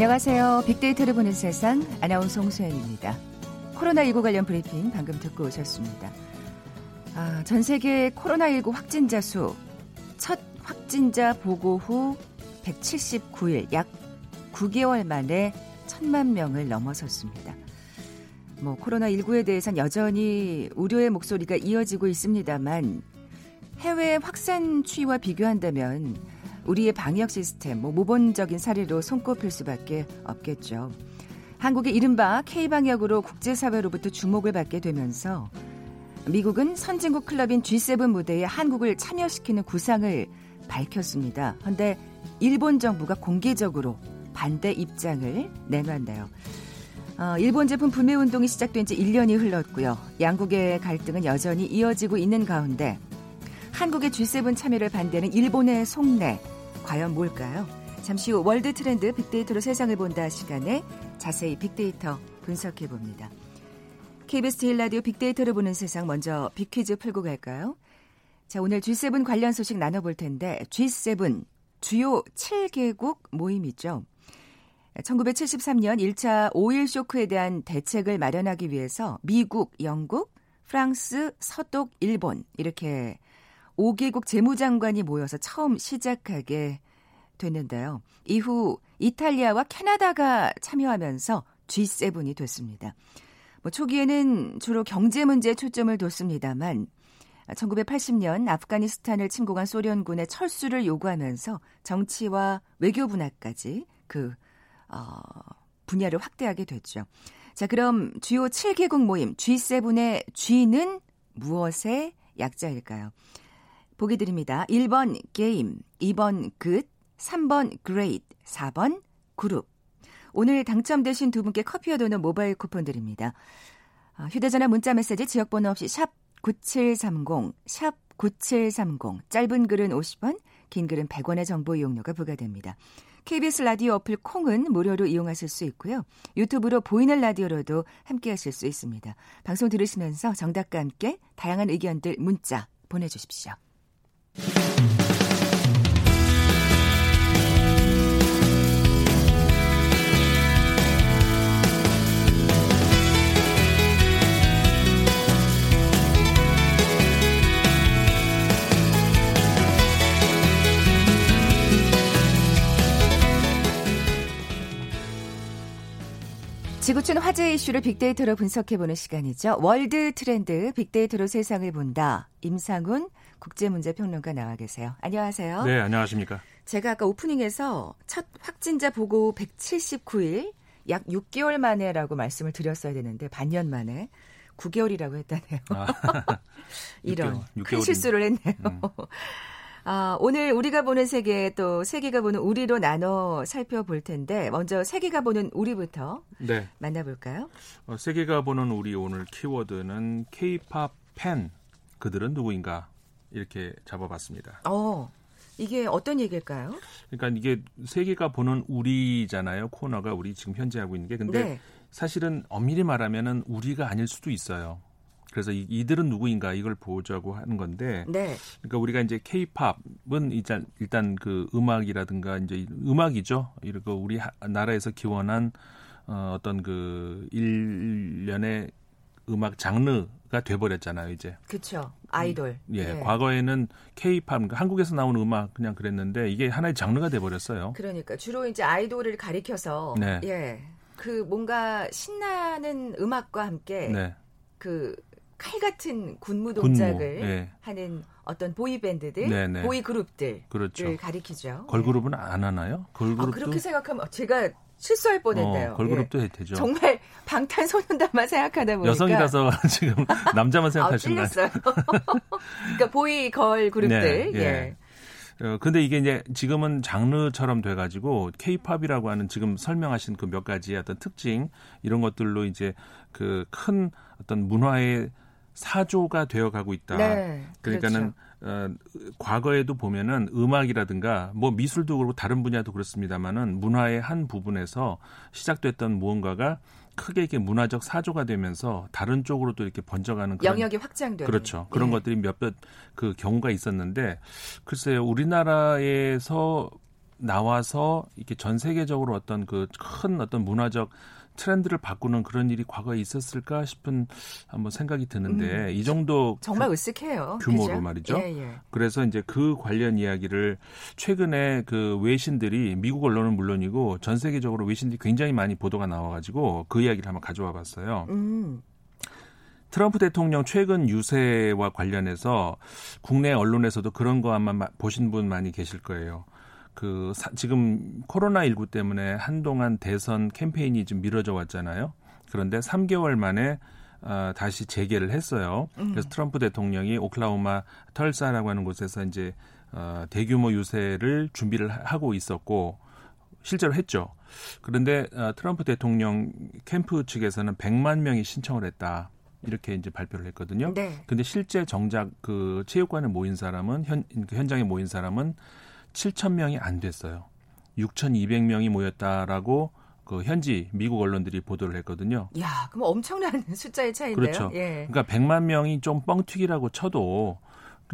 안녕하세요. 빅데이터를 보는 세상 아나운서 홍소연입니다. 코로나19 관련 브리핑 방금 듣고 오셨습니다. 전 세계 코로나19 확진자 수 첫 확진자 보고 후 179일 약 9개월 만에 1,000만 명을 넘어섰습니다. 코로나19에 대해서는 여전히 우려의 목소리가 이어지고 있습니다만 해외 확산 추이와 비교한다면 우리의 방역 시스템, 모범적인 사례로 손꼽힐 수밖에 없겠죠. 한국의 이른바 K-방역으로 국제사회로부터 주목을 받게 되면서 미국은 선진국 클럽인 G7 무대에 한국을 참여시키는 구상을 밝혔습니다. 그런데 일본 정부가 공개적으로 반대 입장을 내놨네요. 일본 제품 불매운동이 시작된 지 1년이 흘렀고요. 양국의 갈등은 여전히 이어지고 있는 가운데 한국의 G7 참여를 반대하는 일본의 속내, 과연 뭘까요? 잠시 후 월드 트렌드 빅데이터로 세상을 본다 시간에 자세히 빅데이터 분석해봅니다. KBS 제일 라디오 빅데이터를 보는 세상 먼저 빅퀴즈 풀고 갈까요? 자, 오늘 G7 관련 소식 나눠볼 텐데 G7 주요 7개국 모임이죠. 1973년 1차 오일 쇼크에 대한 대책을 마련하기 위해서 미국, 영국, 프랑스, 서독, 일본 이렇게 5개국 재무장관이 모여서 처음 시작하게 됐는데요. 이후 이탈리아와 캐나다가 참여하면서 G7이 됐습니다. 초기에는 주로 경제 문제에 초점을 뒀습니다만 1980년 아프가니스탄을 침공한 소련군의 철수를 요구하면서 정치와 외교 분야까지 그 분야를 확대하게 됐죠. 자, 그럼 주요 7개국 모임 G7의 G는 무엇의 약자일까요? 보기 드립니다. 1번 게임, 2번 굿, 3번 그레이트, 4번 그룹. 오늘 당첨되신 두 분께 커피와 도넛 모바일 쿠폰 드립니다. 휴대전화 문자메시지 지역번호 없이 샵 9730, 샵 9730. 짧은 글은 50원, 긴 글은 100원의 정보 이용료가 부과됩니다. KBS 라디오 어플 콩은 무료로 이용하실 수 있고요. 유튜브로 보이는 라디오로도 함께하실 수 있습니다. 방송 들으시면서 정답과 함께 다양한 의견들 문자 보내주십시오. 지구촌 화제 이슈를 빅데이터로 분석해보는 시간이죠. 월드 트렌드 빅데이터로 세상을 본다. 임상훈 국제문제평론가 나와 계세요. 안녕하세요. 네, 안녕하십니까. 제가 아까 오프닝에서 첫 확진자 보고 179일, 약 6개월 만에라고 말씀을 드렸어야 되는데 반년 만에 9개월이라고 했다네요. 이런 6개월, 큰 실수를 했네요. 오늘 우리가 보는 세계 또 세계가 보는 우리로 나눠 살펴볼 텐데 먼저 세계가 보는 우리부터 네. 만나볼까요? 세계가 보는 우리 오늘 키워드는 K-POP 팬 그들은 누구인가 이렇게 잡아봤습니다. 이게 어떤 얘기일까요? 그러니까 이게 세계가 보는 우리잖아요. 코너가 우리 지금 현재 하고 있는 게 근데 네. 사실은 엄밀히 말하면은 우리가 아닐 수도 있어요. 그래서 이들은 누구인가 이걸 보자고 하는 건데, 네. 그러니까 우리가 이제 K-팝은 일단 그 음악이라든가 이제 음악이죠. 이렇게 우리 나라에서 기원한 어떤 그 일련의 음악 장르가 돼버렸잖아요, 이제. 그렇죠, 아이돌. 예, 과거에는 K-팝, 그러니까 한국에서 나오는 음악 그냥 그랬는데 이게 하나의 장르가 돼버렸어요. 그러니까 주로 이제 아이돌을 가리켜서, 네. 예, 그 뭔가 신나는 음악과 함께 네. 그 칼 같은 군무 동작을 예. 하는 어떤 보이 밴드들, 네네. 보이 그룹들을 그렇죠. 가리키죠. 걸그룹은 안 하나요? 걸그룹도 그렇게 생각하면 제가 실수할 뻔했네요. 걸그룹도 해도 되죠. 정말 방탄소년단만 생각하다 보니까 여성이라서 지금 남자만 생각하시는 거예요. 그러니까 보이 걸 그룹들. 네, 예. 예. 근데 이게 이제 지금은 장르처럼 돼가지고 K-팝이라고 하는 지금 설명하신 그 몇 가지의 어떤 특징 이런 것들로 이제 그 큰 어떤 문화의 사조가 되어가고 있다. 네, 그러니까는 그렇죠. 과거에도 보면은 음악이라든가 뭐 미술도 그렇고 다른 분야도 그렇습니다만은 문화의 한 부분에서 시작됐던 무언가가 크게 이게 문화적 사조가 되면서 다른 쪽으로도 이렇게 번져가는 그런 영역이 확장되는 그렇죠. 그런 네. 것들이 몇몇 그 경우가 있었는데 글쎄요 우리나라에서 나와서 이렇게 전 세계적으로 어떤 그 큰 어떤 문화적 트렌드를 바꾸는 그런 일이 과거에 있었을까 싶은 한번 생각이 드는데 이 정도 정말 으쓱해요. 규모로 그죠? 말이죠. 예, 예. 그래서 이제 그 관련 이야기를 최근에 그 외신들이 미국 언론은 물론이고 전 세계적으로 외신들이 굉장히 많이 보도가 나와가지고 그 이야기를 한번 가져와 봤어요. 트럼프 대통령 최근 유세와 관련해서 국내 언론에서도 그런 거 아마 보신 분 많이 계실 거예요. 그 지금 코로나19 때문에 한동안 대선 캠페인이 좀 미뤄져 왔잖아요. 그런데 3개월 만에 다시 재개를 했어요. 그래서 트럼프 대통령이 오클라호마 털사라고 하는 곳에서 이제 대규모 유세를 준비를 하고 있었고 실제로 했죠. 그런데 트럼프 대통령 캠프 측에서는 100만 명이 신청을 했다. 이렇게 이제 발표를 했거든요. 네. 근데 실제 정작 그 체육관에 모인 사람은 현장에 모인 사람은 7,000명이 안 됐어요. 6,200명이 모였다라고 그 현지 미국 언론들이 보도를 했거든요. 야, 그럼 엄청난 숫자의 차이인데요. 그렇죠. 예. 그러니까 100만 명이 좀 뻥튀기라고 쳐도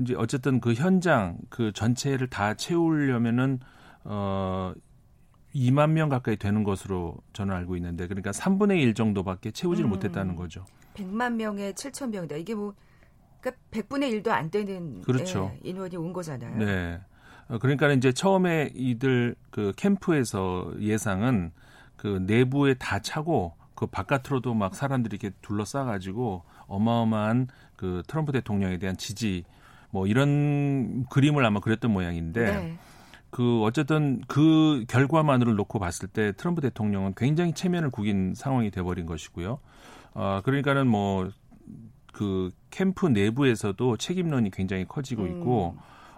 이제 어쨌든 그 현장 그 전체를 다 채우려면은 2만 명 가까이 되는 것으로 저는 알고 있는데 그러니까 3분의 1 정도밖에 채우지를 못했다는 거죠. 100만 명에 7,000명이다. 이게 뭐 그러니까 100분의 1도 안 되는 그렇죠. 예, 인원이 온 거잖아요. 네. 그러니까 이제 처음에 이들 그 캠프에서 예상은 그 내부에 다 차고 그 바깥으로도 막 사람들이 이렇게 둘러싸가지고 어마어마한 그 트럼프 대통령에 대한 지지 뭐 이런 그림을 아마 그렸던 모양인데 네. 그 어쨌든 그 결과만으로 놓고 봤을 때 트럼프 대통령은 굉장히 체면을 구긴 상황이 돼버린 것이고요. 그러니까는 뭐 그 캠프 내부에서도 책임론이 굉장히 커지고 있고.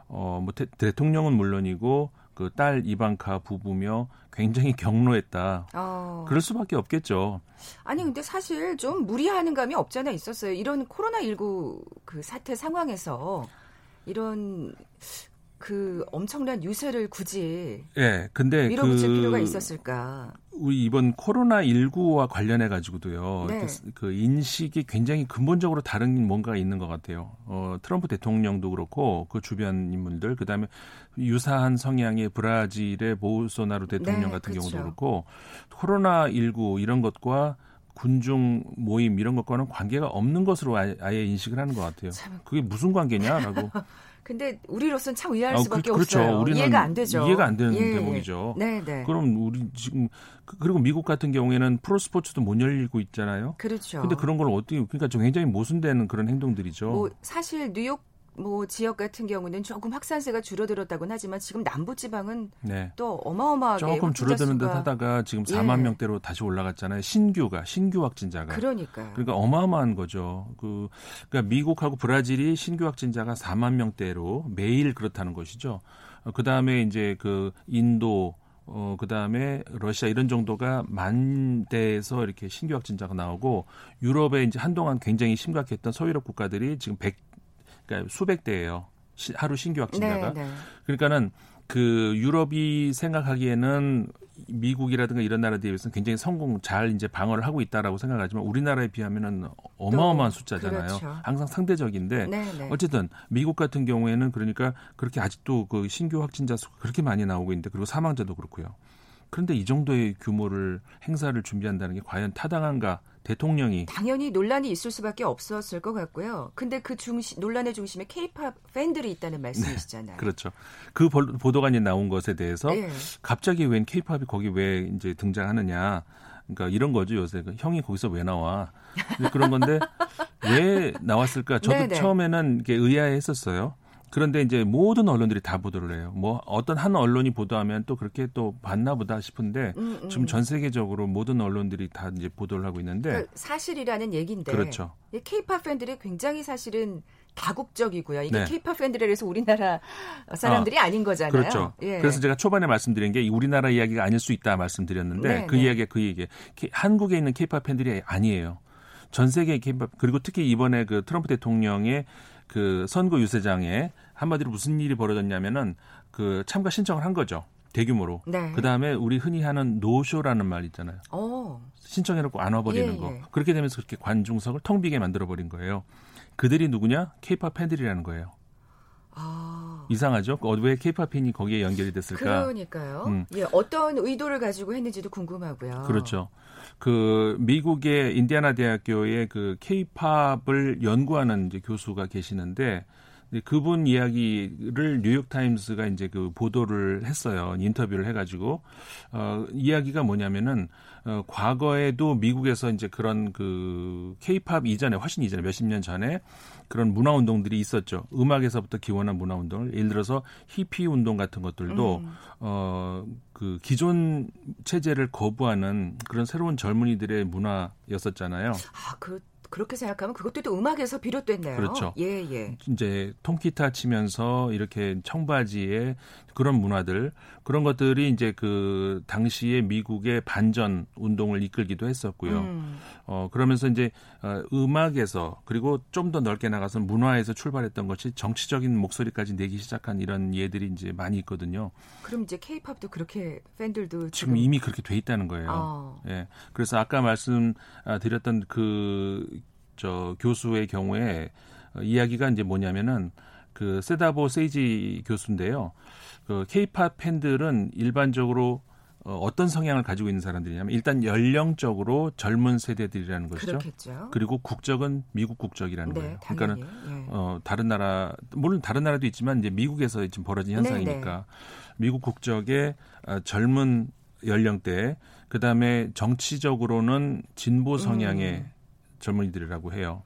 뭐 대통령은 물론이고 그 딸 이방카 부부며 굉장히 격노했다. 그럴 수밖에 없겠죠. 아니 근데 사실 좀 무리하는 감이 없지 않아 있었어요. 이런 코로나19 그 사태 상황에서 이런 그 엄청난 유세를 굳이 예, 근데 밀어붙일 필요가 있었을까? 우리 이번 코로나19와 관련해 가지고도요. 네. 그 인식이 굉장히 근본적으로 다른 뭔가가 있는 것 같아요. 트럼프 대통령도 그렇고 그 주변 인물들 그다음에 유사한 성향의 브라질의 보우소나루 대통령 네, 같은 그쵸. 경우도 그렇고 코로나19 이런 것과 군중 모임 이런 것과는 관계가 없는 것으로 아예 인식을 하는 것 같아요. 참. 그게 무슨 관계냐라고. 근데 우리로서는 참 이해할 수밖에 그렇죠. 없어요. 우리는 이해가 안 되죠. 이해가 안 되는 예. 대목이죠. 네, 네. 그럼 우리 지금 그리고 미국 같은 경우에는 프로스포츠도 못 열리고 있잖아요. 그렇죠. 근데 그런 걸 어떻게 그러니까 좀 굉장히 모순되는 그런 행동들이죠. 뭐 사실 뉴욕 뭐 지역 같은 경우는 조금 확산세가 줄어들었다고는 하지만 지금 남부지방은 네. 또 어마어마하게 조금 줄어드는 듯 하다가 지금 4만 예. 명대로 다시 올라갔잖아요. 신규 확진자가. 그러니까 어마어마한 거죠. 그러니까 미국하고 브라질이 신규 확진자가 4만 명대로 매일 그렇다는 것이죠. 그다음에 이제 그 인도 그다음에 러시아 이런 정도가 만 대에서 이렇게 신규 확진자가 나오고 유럽에 이제 한동안 굉장히 심각했던 서유럽 국가들이 지금 100 그러니까 수백 대예요. 하루 신규 확진자가. 네, 네. 그러니까는 그 유럽이 생각하기에는 미국이라든가 이런 나라에 비해서는 굉장히 잘 이제 방어를 하고 있다라고 생각하지만 우리나라에 비하면은 어마어마한 숫자잖아요. 그렇죠. 항상 상대적인데 네, 네. 어쨌든 미국 같은 경우에는 그러니까 그렇게 아직도 그 신규 확진자 수가 그렇게 많이 나오고 있는데 그리고 사망자도 그렇고요. 그런데 이 정도의 규모를 행사를 준비한다는 게 과연 타당한가? 대통령이 당연히 논란이 있을 수밖에 없었을 것 같고요. 근데 그 논란의 중심에 K-팝 팬들이 있다는 말씀이시잖아요. 네, 그렇죠. 그 보도가 이제 나온 것에 대해서 네. 갑자기 웬 K-팝이 거기 왜 이제 등장하느냐. 그러니까 이런 거죠 요새 형이 거기서 왜 나와 그런 건데 왜 나왔을까? 저도 네네. 처음에는 이게 의아했었어요. 그런데 이제 모든 언론들이 다 보도를 해요. 뭐 어떤 한 언론이 보도하면 또 그렇게 또 봤나 보다 싶은데 지금 전 세계적으로 모든 언론들이 다 이제 보도를 하고 있는데 그 사실이라는 얘기인데 그렇죠. K-팝 팬들이 굉장히 사실은 다국적이고요. 이게 K-팝 팬들에 대해서 우리나라 사람들이 아닌 거잖아요. 그렇죠. 예. 그래서 제가 초반에 말씀드린 게 우리나라 이야기가 아닐 수 있다 말씀드렸는데 네, 그 네. 이야기가 그 얘기. 한국에 있는 K-팝 팬들이 아니에요. 전 세계의 K-팝 그리고 특히 이번에 그 트럼프 대통령의 그 선거 유세장에 한마디로 무슨 일이 벌어졌냐면은 그 참가 신청을 한 거죠. 대규모로. 네. 그다음에 우리 흔히 하는 노쇼라는 말 있잖아요. 신청해놓고 안 와버리는 예, 거. 예. 그렇게 되면서 그렇게 관중석을 텅 비게 만들어버린 거예요. 그들이 누구냐? K-POP 팬들이라는 거예요. 이상하죠? 왜 K-POP인이 거기에 연결이 됐을까? 그러니까요. 예, 어떤 의도를 가지고 했는지도 궁금하고요. 그렇죠. 그 미국의 인디애나 대학교에 그 K-POP을 연구하는 이제 교수가 계시는데 그분 이야기를 뉴욕타임스가 이제 그 보도를 했어요. 인터뷰를 해가지고 이야기가 뭐냐면은 과거에도 미국에서 이제 그런 그 K-팝 이전에 훨씬 이전에 몇십 년 전에 그런 문화 운동들이 있었죠. 음악에서부터 기원한 문화 운동을 예를 들어서 히피 운동 같은 것들도 그 기존 체제를 거부하는 그런 새로운 젊은이들의 문화였었잖아요. 아, 그렇게 생각하면 그것도 또 음악에서 비롯됐네요. 그렇죠. 예, 예. 이제 통기타 치면서 이렇게 청바지에 그런 문화들, 그런 것들이 이제 그 당시에 미국의 반전 운동을 이끌기도 했었고요. 그러면서 이제 음악에서 그리고 좀 더 넓게 나가서 문화에서 출발했던 것이 정치적인 목소리까지 내기 시작한 이런 예들이 이제 많이 있거든요. 그럼 이제 K-팝도 그렇게 팬들도 지금 이미 그렇게 돼 있다는 거예요. 예. 그래서 아까 말씀드렸던 저 교수의 경우에 이야기가 이제 뭐냐면은 그 세다보 세이지 교수인데요. 그 K-팝 팬들은 일반적으로 어떤 성향을 가지고 있는 사람들이냐면 일단 연령적으로 젊은 세대들이라는 것이죠. 그렇겠죠. 그리고 국적은 미국 국적이라는 거예요. 당연히. 그러니까는 다른 나라 물론 다른 나라도 있지만 이제 미국에서 지금 벌어진 현상이니까 미국 국적의 젊은 연령대 그다음에 정치적으로는 진보 성향의 젊은이들이라고 해요.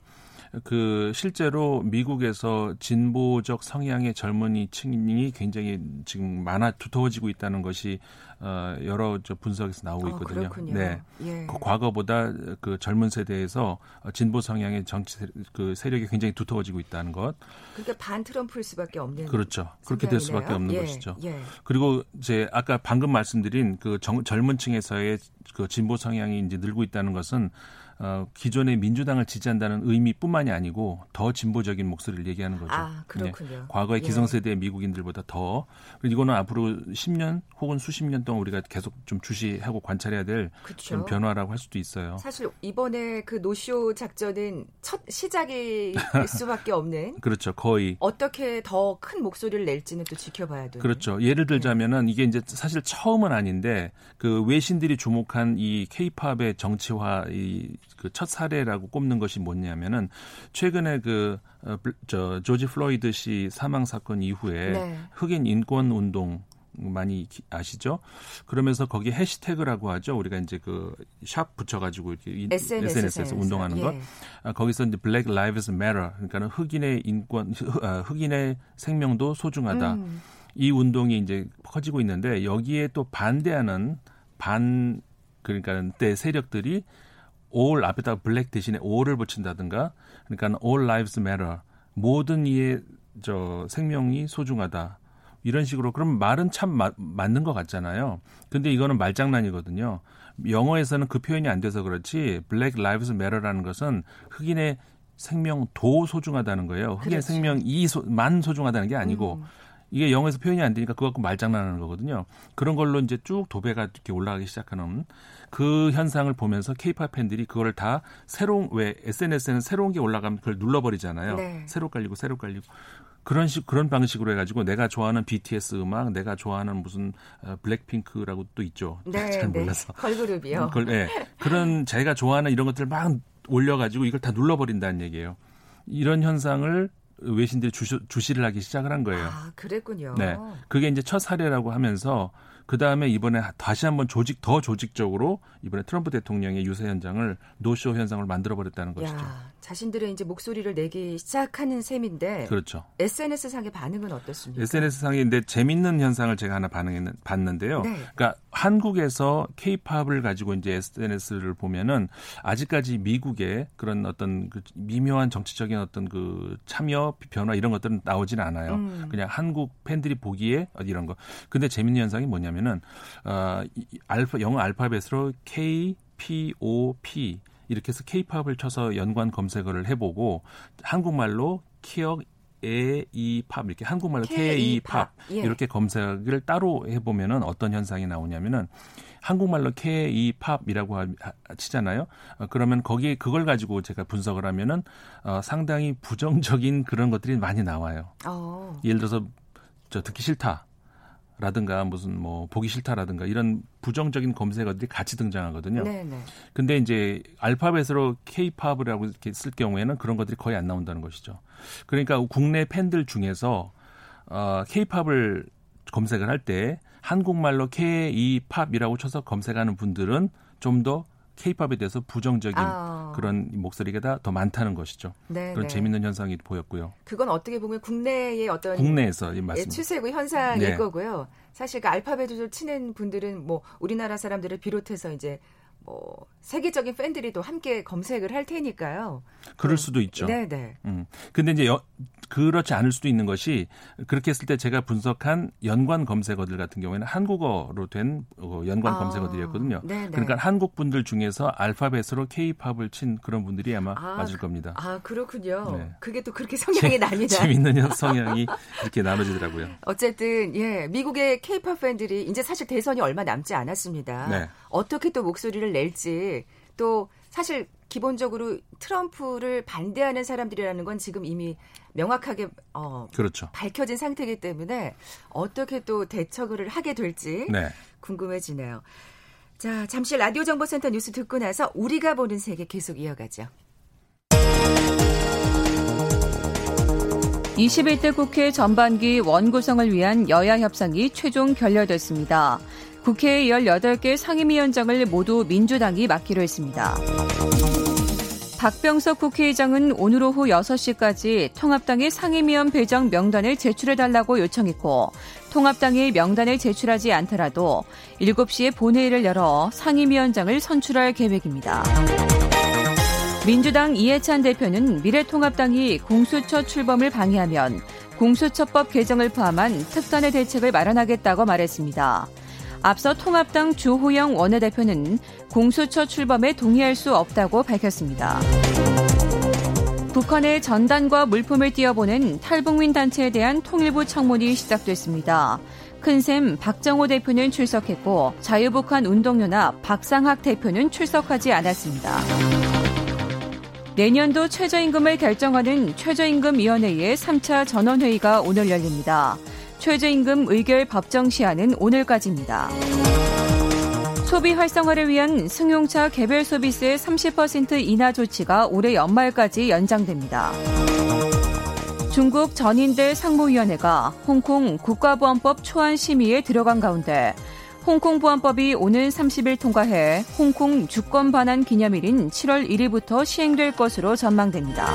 그 실제로 미국에서 진보적 성향의 젊은이층이 굉장히 지금 두터워지고 있다는 것이 여러 분석에서 나오고 있거든요. 그렇군요. 네, 예. 그 과거보다 그 젊은 세대에서 진보 성향의 정치 그 세력이 굉장히 두터워지고 있다는 것. 그러니까 반 트럼프일 수밖에 없는. 그렇죠. 성향이네요. 그렇게 될 수밖에 없는 것이죠. 예. 그리고 이제 아까 방금 말씀드린 그 젊은층에서의 그 진보 성향이 이제 늘고 있다는 것은. 기존의 민주당을 지지한다는 의미뿐만이 아니고 더 진보적인 목소리를 얘기하는 거죠. 아, 그렇군요. 네, 과거의 기성세대의 미국인들보다 더. 이거는 앞으로 10년 혹은 수십 년 동안 우리가 계속 좀 주시하고 관찰해야 될 좀 변화라고 할 수도 있어요. 사실 이번에 그 노쇼 작전은 첫 시작일 수밖에 없는. 그렇죠. 거의. 어떻게 더 큰 목소리를 낼지는 또 지켜봐야 되는. 그렇죠. 예를 들자면은 이게 이제 사실 처음은 아닌데 그 외신들이 주목한 이 K-팝의 정치화 그 첫 사례라고 꼽는 것이 뭐냐면은 최근에 그 조지 플로이드 씨 사망 사건 이후에 흑인 인권 운동 많이 아시죠? 그러면서 거기에 해시태그라고 하죠. 우리가 이제 그 샵 붙여가지고 이렇게 SNS에서 운동하는 것. 거기서 이제 Black Lives Matter. 그러니까는 흑인의 인권, 흑인의 생명도 소중하다. 이 운동이 이제 커지고 있는데 여기에 또 반대하는 그러니까는 때 세력들이 all 앞에다가 black 대신에 all을 붙인다든가, 그러니까 all lives matter, 모든 이의 생명이 소중하다. 이런 식으로 그럼 말은 참 맞는 것 같잖아요. 근데 이거는 말장난이거든요. 영어에서는 그 표현이 안 돼서 그렇지 black lives matter라는 것은 흑인의 생명도 소중하다는 거예요. 흑인의 생명만 소중하다는 게 아니고 이게 영어에서 표현이 안 되니까 그거 갖고 말장난하는 거거든요. 그런 걸로 이제 쭉 도배가 이렇게 올라가기 시작하는 그 현상을 보면서 K-팝 팬들이 그거를 다 왜 SNS에는 새로운 게 올라가면 그걸 눌러버리잖아요. 새로 깔리고 새로 깔리고. 그런 방식으로 해가지고 내가 좋아하는 BTS 음악, 내가 좋아하는 무슨 블랙핑크라고 또 있죠. 잘 몰라서. 걸그룹이요. 그런 자기가 좋아하는 이런 것들을 막 올려가지고 이걸 다 눌러버린다는 얘기예요. 이런 현상을 외신들이 주시를 하기 시작을 한 거예요. 아, 그랬군요. 네, 그게 이제 첫 사례라고 하면서 그 다음에 이번에 다시 한번 더 조직적으로 이번에 트럼프 대통령의 유세 현장을 노쇼 현상을 만들어 버렸다는 것이죠. 자신들의 이제 목소리를 내기 시작하는 셈인데. 그렇죠. SNS 상의 반응은 어떻습니까? SNS 상인데 재밌는 현상을 제가 하나 봤는데요. 그러니까 한국에서 K-팝을 가지고 이제 SNS를 보면은 아직까지 미국의 그런 어떤 그 미묘한 정치적인 어떤 그 참여 변화 이런 것들은 나오진 않아요. 그냥 한국 팬들이 보기에 이런 거. 근데 재밌는 현상이 뭐냐면. 영어 알파벳으로 KPOP 이렇게 해서 K-팝을 쳐서 연관 검색어를 해보고 한국말로 키역 K-E-POP 이렇게 한국말로 K-E-POP 예. 이렇게 검색을 따로 해보면은 어떤 현상이 나오냐면은 한국말로 K-E-POP이라고 치잖아요. 그러면 거기에 그걸 가지고 제가 분석을 하면은 상당히 부정적인 그런 것들이 많이 나와요. 예를 들어서 저 듣기 싫다. 라든가 무슨 뭐 보기 싫다라든가 이런 부정적인 검색어들이 같이 등장하거든요. 네네. 근데 이제 알파벳으로 K-POP이라고 이렇게 쓸 경우에는 그런 것들이 거의 안 나온다는 것이죠. 그러니까 국내 팬들 중에서 K-POP을 검색을 할 때 한국말로 K-POP이라고 쳐서 검색하는 분들은 좀 더 K-POP에 대해서 부정적인 그런 목소리가 더 많다는 것이죠. 네네. 그런 재미있는 현상이 보였고요. 그건 어떻게 보면 국내의 어떤 국내에서 추세고 현상일 네. 거고요. 사실 그 알파벳을 치는 분들은 뭐 우리나라 사람들을 비롯해서 이제 뭐 세계적인 팬들이 또 함께 검색을 할 테니까요. 그럴 수도 있죠. 네네. 근데 이제 그렇지 않을 수도 있는 것이 그렇게 했을 때 제가 분석한 연관 검색어들 같은 경우에는 한국어로 된 연관 검색어들이었거든요. 네네. 그러니까 한국 분들 중에서 알파벳으로 K-POP을 친 그런 분들이 아마 맞을 겁니다. 그렇군요. 네. 그게 또 그렇게 성향이 나뉘다. 재밌는 성향이 이렇게 나눠지더라고요. 어쨌든 예, 미국의 K-POP 팬들이 이제 사실 대선이 얼마 남지 않았습니다. 네. 어떻게 또 목소리를 낼지 또 사실 기본적으로 트럼프를 반대하는 사람들이라는 건 지금 이미 명확하게 그렇죠. 밝혀진 상태이기 때문에 어떻게 또 대처를 하게 될지 네. 궁금해지네요. 자, 잠시 라디오 정보센터 뉴스 듣고 나서 우리가 보는 세계 계속 이어가죠. 21대 국회 전반기 원구성을 위한 여야 협상이 최종 결렬됐습니다. 국회의 18개 상임위원장을 모두 민주당이 맡기로 했습니다. 박병석 국회의장은 오늘 오후 6시까지 통합당의 상임위원 배정 명단을 제출해달라고 요청했고 통합당이 명단을 제출하지 않더라도 7시에 본회의를 열어 상임위원장을 선출할 계획입니다. 민주당 이해찬 대표는 미래통합당이 공수처 출범을 방해하면 공수처법 개정을 포함한 특단의 대책을 마련하겠다고 말했습니다. 앞서 통합당 주호영 원내대표는 공수처 출범에 동의할 수 없다고 밝혔습니다. 북한의 전단과 물품을 띄어보낸 탈북민 단체에 대한 통일부 청문이 시작됐습니다. 큰샘 박정호 대표는 출석했고 자유북한 운동연합 박상학 대표는 출석하지 않았습니다. 내년도 최저임금을 결정하는 최저임금위원회의 3차 전원회의가 오늘 열립니다. 최저임금 의결 법정 시한은 오늘까지입니다. 소비 활성화를 위한 승용차 개별 소비세 30% 인하 조치가 올해 연말까지 연장됩니다. 중국 전인대 상무위원회가 홍콩 국가보안법 초안 심의에 들어간 가운데 홍콩 보안법이 오는 30일 통과해 홍콩 주권 반환 기념일인 7월 1일부터 시행될 것으로 전망됩니다.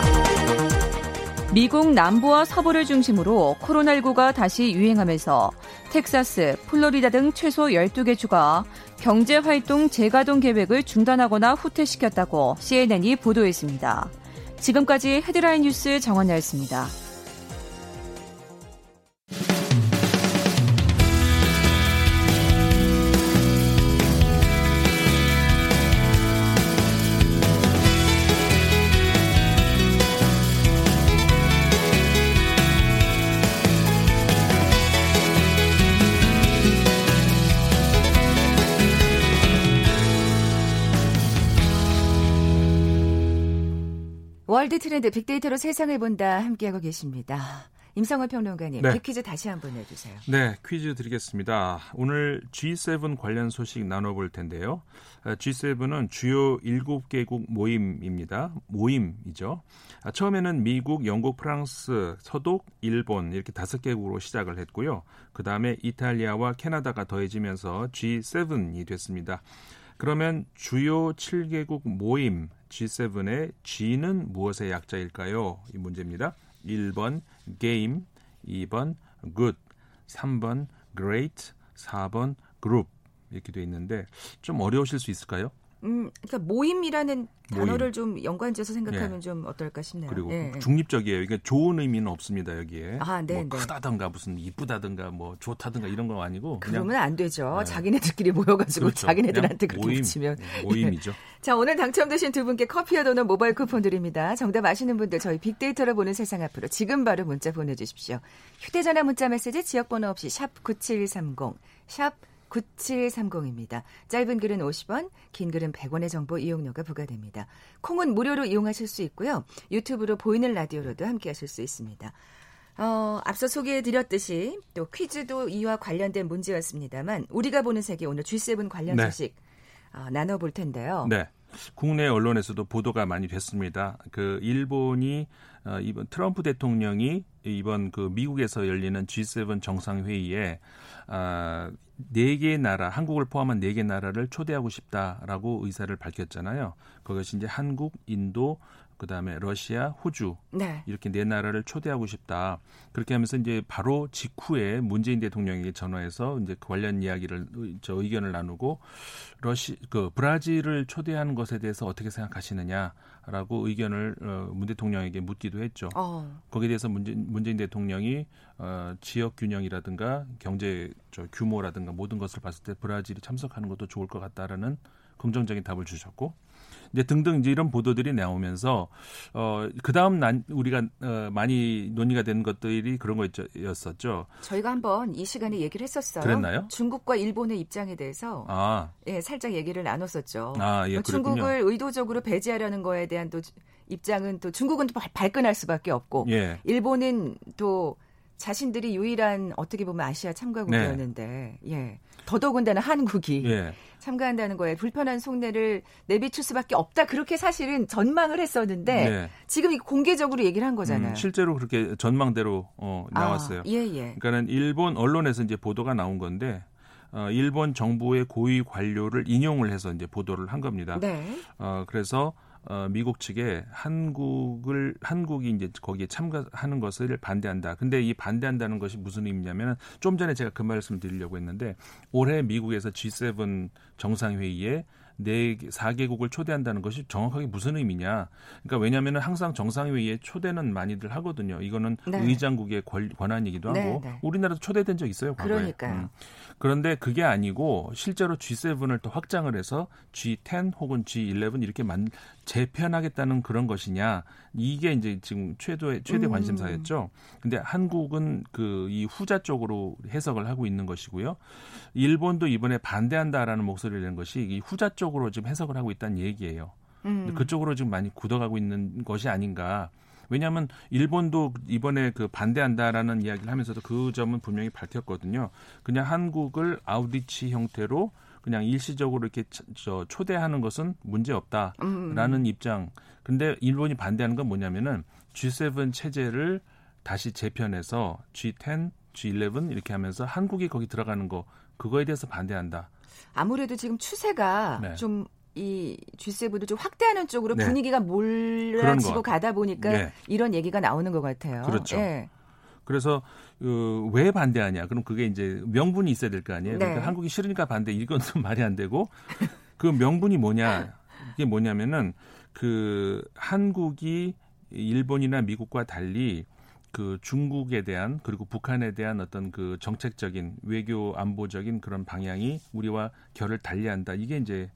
미국 남부와 서부를 중심으로 코로나19가 다시 유행하면서 텍사스, 플로리다 등 최소 12개 주가 경제활동 재가동 계획을 중단하거나 후퇴시켰다고 CNN이 보도했습니다. 지금까지 헤드라인 뉴스 정원나였습니다. 월드 트렌드 빅데이터로 세상을 본다 함께하고 계십니다. 임상훈 평론가님, 네. 빅퀴즈 다시 한번 해주세요. 네, 퀴즈 드리겠습니다. 오늘 G7 관련 소식 나눠볼 텐데요. G7은 주요 7개국 모임이죠. 처음에는 미국, 영국, 프랑스, 서독, 일본 이렇게 5개국으로 시작을 했고요. 그다음에 이탈리아와 캐나다가 더해지면서 G7이 됐습니다. 그러면 주요 7개국 모임 G7의 G는 무엇의 약자일까요? 이 문제입니다. 1번 게임, 2번 good, 3번 great, 4번 group 이렇게 돼 있는데 좀 어려우실 수 있을까요? 그러니까 모임이라는 단어를 좀 연관지어서 생각하면 좀 어떨까 싶네요. 그리고 중립적이에요. 그러니까 좋은 의미는 없습니다, 여기에. 아, 네. 뭐 크다든가 무슨 이쁘다든가 뭐 좋다든가 이런 건 아니고. 그러면 그냥, 안 되죠. 네. 자기네들끼리 모여가지고 그렇죠. 자기네들한테 그렇게 모임, 붙이면. 모임이죠. 자, 오늘 당첨되신 두 분께 커피와 도넛 모바일 쿠폰 드립니다. 정답 아시는 분들 저희 빅데이터로 보는 세상 앞으로 지금 바로 문자 보내주십시오. 휴대전화 문자 메시지 지역번호 없이 샵 9730, 샵 9730입니다. 짧은 글은 50원, 긴 글은 100원의 정보 이용료가 부과됩니다. 콩은 무료로 이용하실 수 있고요. 유튜브로 보이는 라디오로도 함께하실 수 있습니다. 앞서 소개해드렸듯이 또 퀴즈도 이와 관련된 문제였습니다만 우리가 보는 세계 오늘 G7 관련 소식 나눠볼 텐데요. 네. 국내 언론에서도 보도가 많이 됐습니다. 그 일본이 이번 트럼프 대통령이 이번 그 미국에서 열리는 G7 정상회의에 4개 나라, 한국을 포함한 4개 나라를 초대하고 싶다라고 의사를 밝혔잖아요. 그것이 이제 한국, 인도, 그다음에 러시아, 호주 이렇게 4 나라를 초대하고 싶다. 그렇게 하면서 이제 바로 직후에 문재인 대통령에게 전화해서 이제 관련 이야기를 의견을 나누고 브라질을 초대하는 것에 대해서 어떻게 생각하시느냐라고 의견을 문 대통령에게 묻기도 했죠. 거기에 대해서 문재인 대통령이 지역 균형이라든가 경제 규모라든가 모든 것을 봤을 때 브라질이 참석하는 것도 좋을 것 같다라는 긍정적인 답을 주셨고 이제 등등 이제 이런 보도들이 나오면서 그다음 우리가 많이 논의가 된 것들이 그런 거였었죠. 저희가 한번 이 시간에 얘기를 했었어요. 그랬나요? 중국과 일본의 입장에 대해서 살짝 얘기를 나눴었죠. 중국을 의도적으로 배제하려는 거에 대한 또 입장은 또 중국은 또 발끈할 수밖에 없고 일본은 또 자신들이 유일한 어떻게 보면 아시아 참가국이었는데 더더군다나 한국이 참가한다는 거에 불편한 속내를 내비칠 수밖에 없다. 그렇게 사실은 전망을 했었는데 지금 공개적으로 얘기를 한 거잖아요. 실제로 그렇게 전망대로 나왔어요. 그러니까는 일본 언론에서 이제 보도가 나온 건데 일본 정부의 고위 관료를 인용을 해서 이제 보도를 한 겁니다. 그래서 미국 측에 한국이 이제 거기에 참가하는 것을 반대한다. 근데 이 반대한다는 것이 무슨 의미냐면 좀 전에 제가 그 말씀 드리려고 했는데 올해 미국에서 G7 정상회의에 4개국을 초대한다는 것이 정확하게 무슨 의미냐. 그러니까 왜냐하면 항상 정상회의에 초대는 많이들 하거든요. 이거는 의장국의 권한이기도 하고 우리나라도 초대된 적 있어요. 과거에. 그런데 그게 아니고 실제로 G7을 더 확장을 해서 G10 혹은 G11 이렇게 재편하겠다는 그런 것이냐. 이게 이제 지금 최대 관심사였죠. 근데 한국은 그 이 후자 쪽으로 해석을 하고 있는 것이고요. 일본도 이번에 반대한다라는 목소리를 낸 것이 이 후자 쪽으로 지금 해석을 하고 있다는 얘기예요. 그쪽으로 지금 많이 굳어가고 있는 것이 아닌가. 왜냐하면 일본도 이번에 그 반대한다라는 이야기를 하면서도 그 점은 분명히 밝혔거든요. 그냥 한국을 아우디치 형태로 그냥 일시적으로 이렇게 초대하는 것은 문제없다라는 입장. 근데 일본이 반대하는 건 뭐냐면은 G7 체제를 다시 재편해서 G10, G11 이렇게 하면서 한국이 거기 들어가는 거 그거에 대해서 반대한다. 아무래도 지금 추세가 좀 이 G7을 좀 확대하는 쪽으로 분위기가 몰라지고 가다 보니까 이런 얘기가 나오는 것 같아요. 그렇죠. 그래서 왜 반대하냐? 그럼 그게 이제 명분이 있어야 될 거 아니에요. 그러니까 한국이 싫으니까 반대. 이건 좀 말이 안 되고 그 명분이 뭐냐? 이게 뭐냐면은 그 한국이 일본이나 미국과 달리 그 중국에 대한 그리고 북한에 대한 어떤 그 정책적인 외교 안보적인 그런 방향이 우리와 결을 달리한다. 이게 이제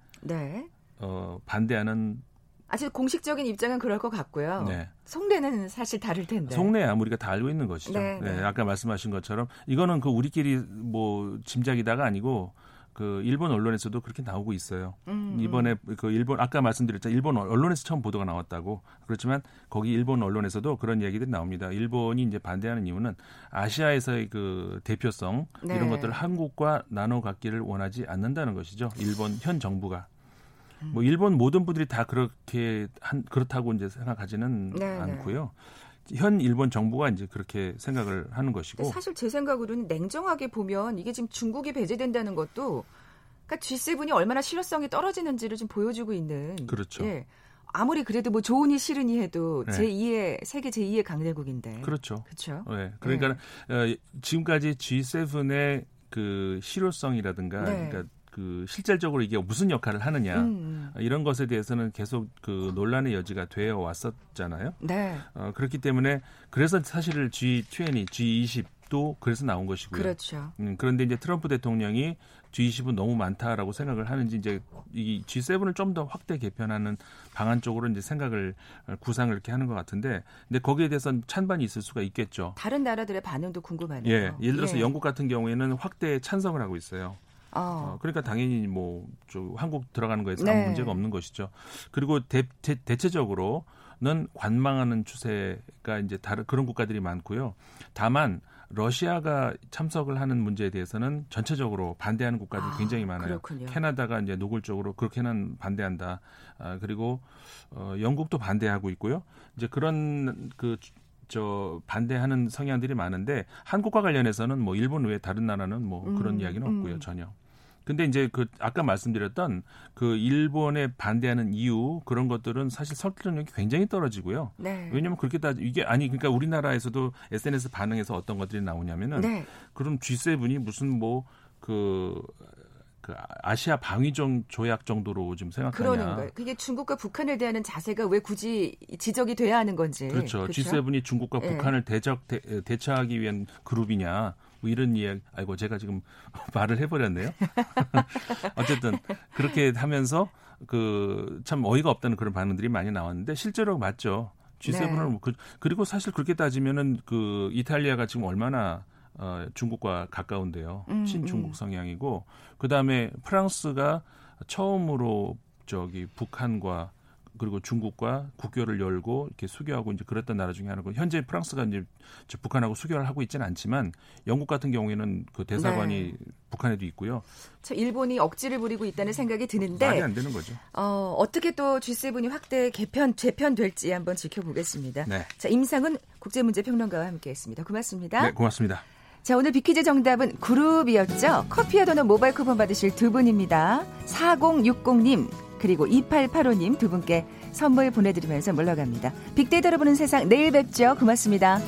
반대하는. 아직 공식적인 입장은 그럴 것 같고요. 속내는 사실 다를 텐데. 속내야 우리가 다 알고 있는 것이죠. 아까 말씀하신 것처럼 이거는 그 우리끼리 뭐 짐작이다가 아니고 그 일본 언론에서도 그렇게 나오고 있어요. 이번에 그 일본 아까 말씀드렸죠. 일본 언론에서 처음 보도가 나왔다고. 그렇지만 거기 일본 언론에서도 그런 얘기들이 나옵니다. 일본이 이제 반대하는 이유는 아시아에서의 그 대표성 이런 것들을 한국과 나눠 갖기를 원하지 않는다는 것이죠. 일본 현 정부가. 뭐 일본 모든 분들이 다 그렇다고 이제 생각하지는 않고요. 현 일본 정부가 이제 그렇게 생각을 하는 것이고. 사실 제 생각으로는 냉정하게 보면 이게 지금 중국이 배제된다는 것도 그러니까 G7이 얼마나 실효성이 떨어지는지를 지금 보여주고 있는. 그렇죠. 아무리 그래도 뭐 좋으니 싫으니 해도 제2의 세계 제2의 강대국인데. 그렇죠. 그러니까 지금까지 G7의 그 실효성이라든가 그러니까. 그 실질적으로 이게 무슨 역할을 하느냐 이런 것에 대해서는 계속 그 논란의 여지가 되어 왔었잖아요. 네. 그렇기 때문에 그래서 사실을 G20, G20도 그래서 나온 것이고요. 그렇죠. 그런데 이제 트럼프 대통령이 G20은 너무 많다라고 생각을 하는지 이제 이 G7을 좀 더 확대 개편하는 방안 쪽으로 이제 생각을 구상을 이렇게 하는 것 같은데, 근데 거기에 대해서는 찬반이 있을 수가 있겠죠. 다른 나라들의 반응도 궁금하네요. 예, 예를 들어서 예. 영국 같은 경우에는 확대에 찬성을 하고 있어요. 그러니까 당연히 뭐 한국 들어가는 거에서 아무 문제가 없는 것이죠. 그리고 대체적으로는 관망하는 추세가 이제 다른 그런 국가들이 많고요. 다만 러시아가 참석을 하는 문제에 대해서는 전체적으로 반대하는 국가들이 굉장히 많아요. 그렇군요. 캐나다가 이제 노골적으로 그렇게는 반대한다. 그리고 영국도 반대하고 있고요. 이제 그런 반대하는 성향들이 많은데, 한국과 관련해서는 뭐 일본 외에 다른 나라는 뭐 그런 이야기는 없고요, 전혀. 근데 이제 그 아까 말씀드렸던 그 일본에 반대하는 이유 그런 것들은 사실 설득력이 굉장히 떨어지고요. 네. 왜냐하면 그렇게 다 이게 아니 그러니까 우리나라에서도 SNS 반응에서 어떤 것들이 나오냐면은 네. 그럼 G7이 무슨 뭐 그 아시아 방위적 조약 정도로 지금 생각하냐. 그러는 거예요. 그게 중국과 북한을 대하는 자세가 왜 굳이 지적이 돼야 하는 건지. 그렇죠. 그렇죠? G7이 중국과 북한을 대처하기 위한 그룹이냐. 뭐 이런 이야기. 아이고 제가 지금 말을 해버렸네요. 어쨌든 그렇게 하면서 그 참 어이가 없다는 그런 반응들이 많이 나왔는데 실제로 맞죠. G7을 네. 그리고 사실 그렇게 따지면은 그 이탈리아가 지금 얼마나 중국과 가까운데요. 친중국 성향이고, 그다음에 프랑스가 처음으로 저기 북한과 그리고 중국과 국교를 열고 이렇게 수교하고 이제 그랬던 나라 중에 하나고, 현재 프랑스가 이제 북한하고 수교를 하고 있지는 않지만 영국 같은 경우에는 그 대사관이 네. 북한에도 있고요. 저 일본이 억지를 부리고 있다는 생각이 드는데 말이 안 되는 거죠. 어떻게 또 G7이 확대 재편될지 한번 지켜보겠습니다. 네. 자, 임상훈 국제문제평론가와 함께했습니다. 고맙습니다. 네, 고맙습니다. 자, 오늘 빅퀴즈 정답은 그룹이었죠. 커피와 도넛 모바일 쿠폰 받으실 두 분입니다. 4060님 그리고 2885님 두 분께 선물 보내드리면서 물러갑니다. 빅데이터로 보는 세상, 내일 뵙죠. 고맙습니다.